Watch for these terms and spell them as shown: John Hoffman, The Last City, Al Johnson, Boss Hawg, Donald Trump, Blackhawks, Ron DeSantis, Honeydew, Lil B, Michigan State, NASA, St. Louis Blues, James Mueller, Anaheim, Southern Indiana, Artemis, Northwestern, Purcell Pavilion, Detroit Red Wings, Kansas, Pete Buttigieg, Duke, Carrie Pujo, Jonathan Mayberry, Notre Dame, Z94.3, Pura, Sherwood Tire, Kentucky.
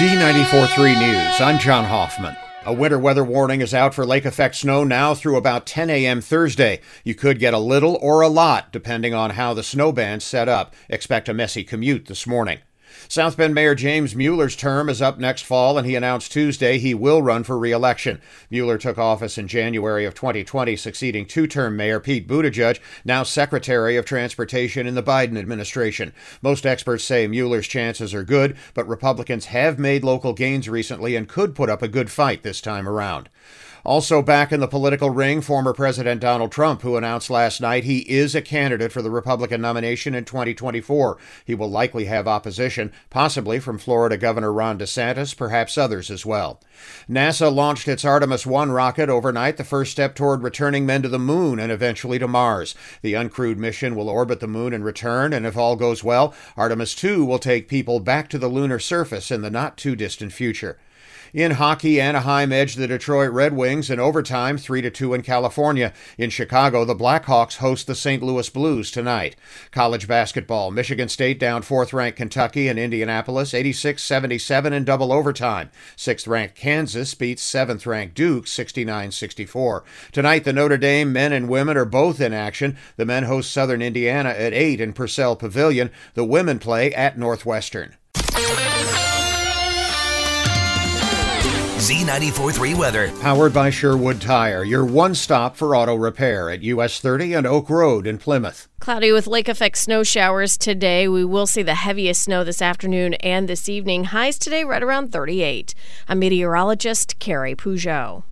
Z94.3 News, I'm John Hoffman. A winter weather warning is out for lake effect snow now through about 10 a.m. Thursday. You could get a little or a lot depending on how the snow bands set up. Expect a messy commute this morning. South Bend Mayor James Mueller's term is up next fall, and he announced Tuesday he will run for re-election. Mueller took office in January of 2020, succeeding two-term Mayor Pete Buttigieg, now Secretary of Transportation in the Biden administration. Most experts say Mueller's chances are good, but Republicans have made local gains recently and could put up a good fight this time around. Also back in the political ring, former President Donald Trump, who announced last night he is a candidate for the Republican nomination in 2024. He will likely have opposition, possibly from Florida Governor Ron DeSantis, perhaps others as well. NASA launched its Artemis 1 rocket overnight, the first step toward returning men to the moon and eventually to Mars. The uncrewed mission will orbit the moon and return, and if all goes well, Artemis 2 will take people back to the lunar surface in the not-too-distant future. In hockey, Anaheim edged the Detroit Red Wings in overtime 3-2 in California. In Chicago, the Blackhawks host the St. Louis Blues tonight. College basketball, Michigan State down 4th-ranked Kentucky and Indianapolis 86-77 in double overtime. 6th-ranked Kansas beats 7th-ranked Duke 69-64. Tonight, the Notre Dame men and women are both in action. The men host Southern Indiana at 8 in Purcell Pavilion. The women play at Northwestern. Z94.3 Weather. Powered by Sherwood Tire, your one stop for auto repair at US 30 and Oak Road in Plymouth. Cloudy with lake effect snow showers today. We will see the heaviest snow this afternoon and this evening. Highs today right around 38. I'm meteorologist Carrie Pujo.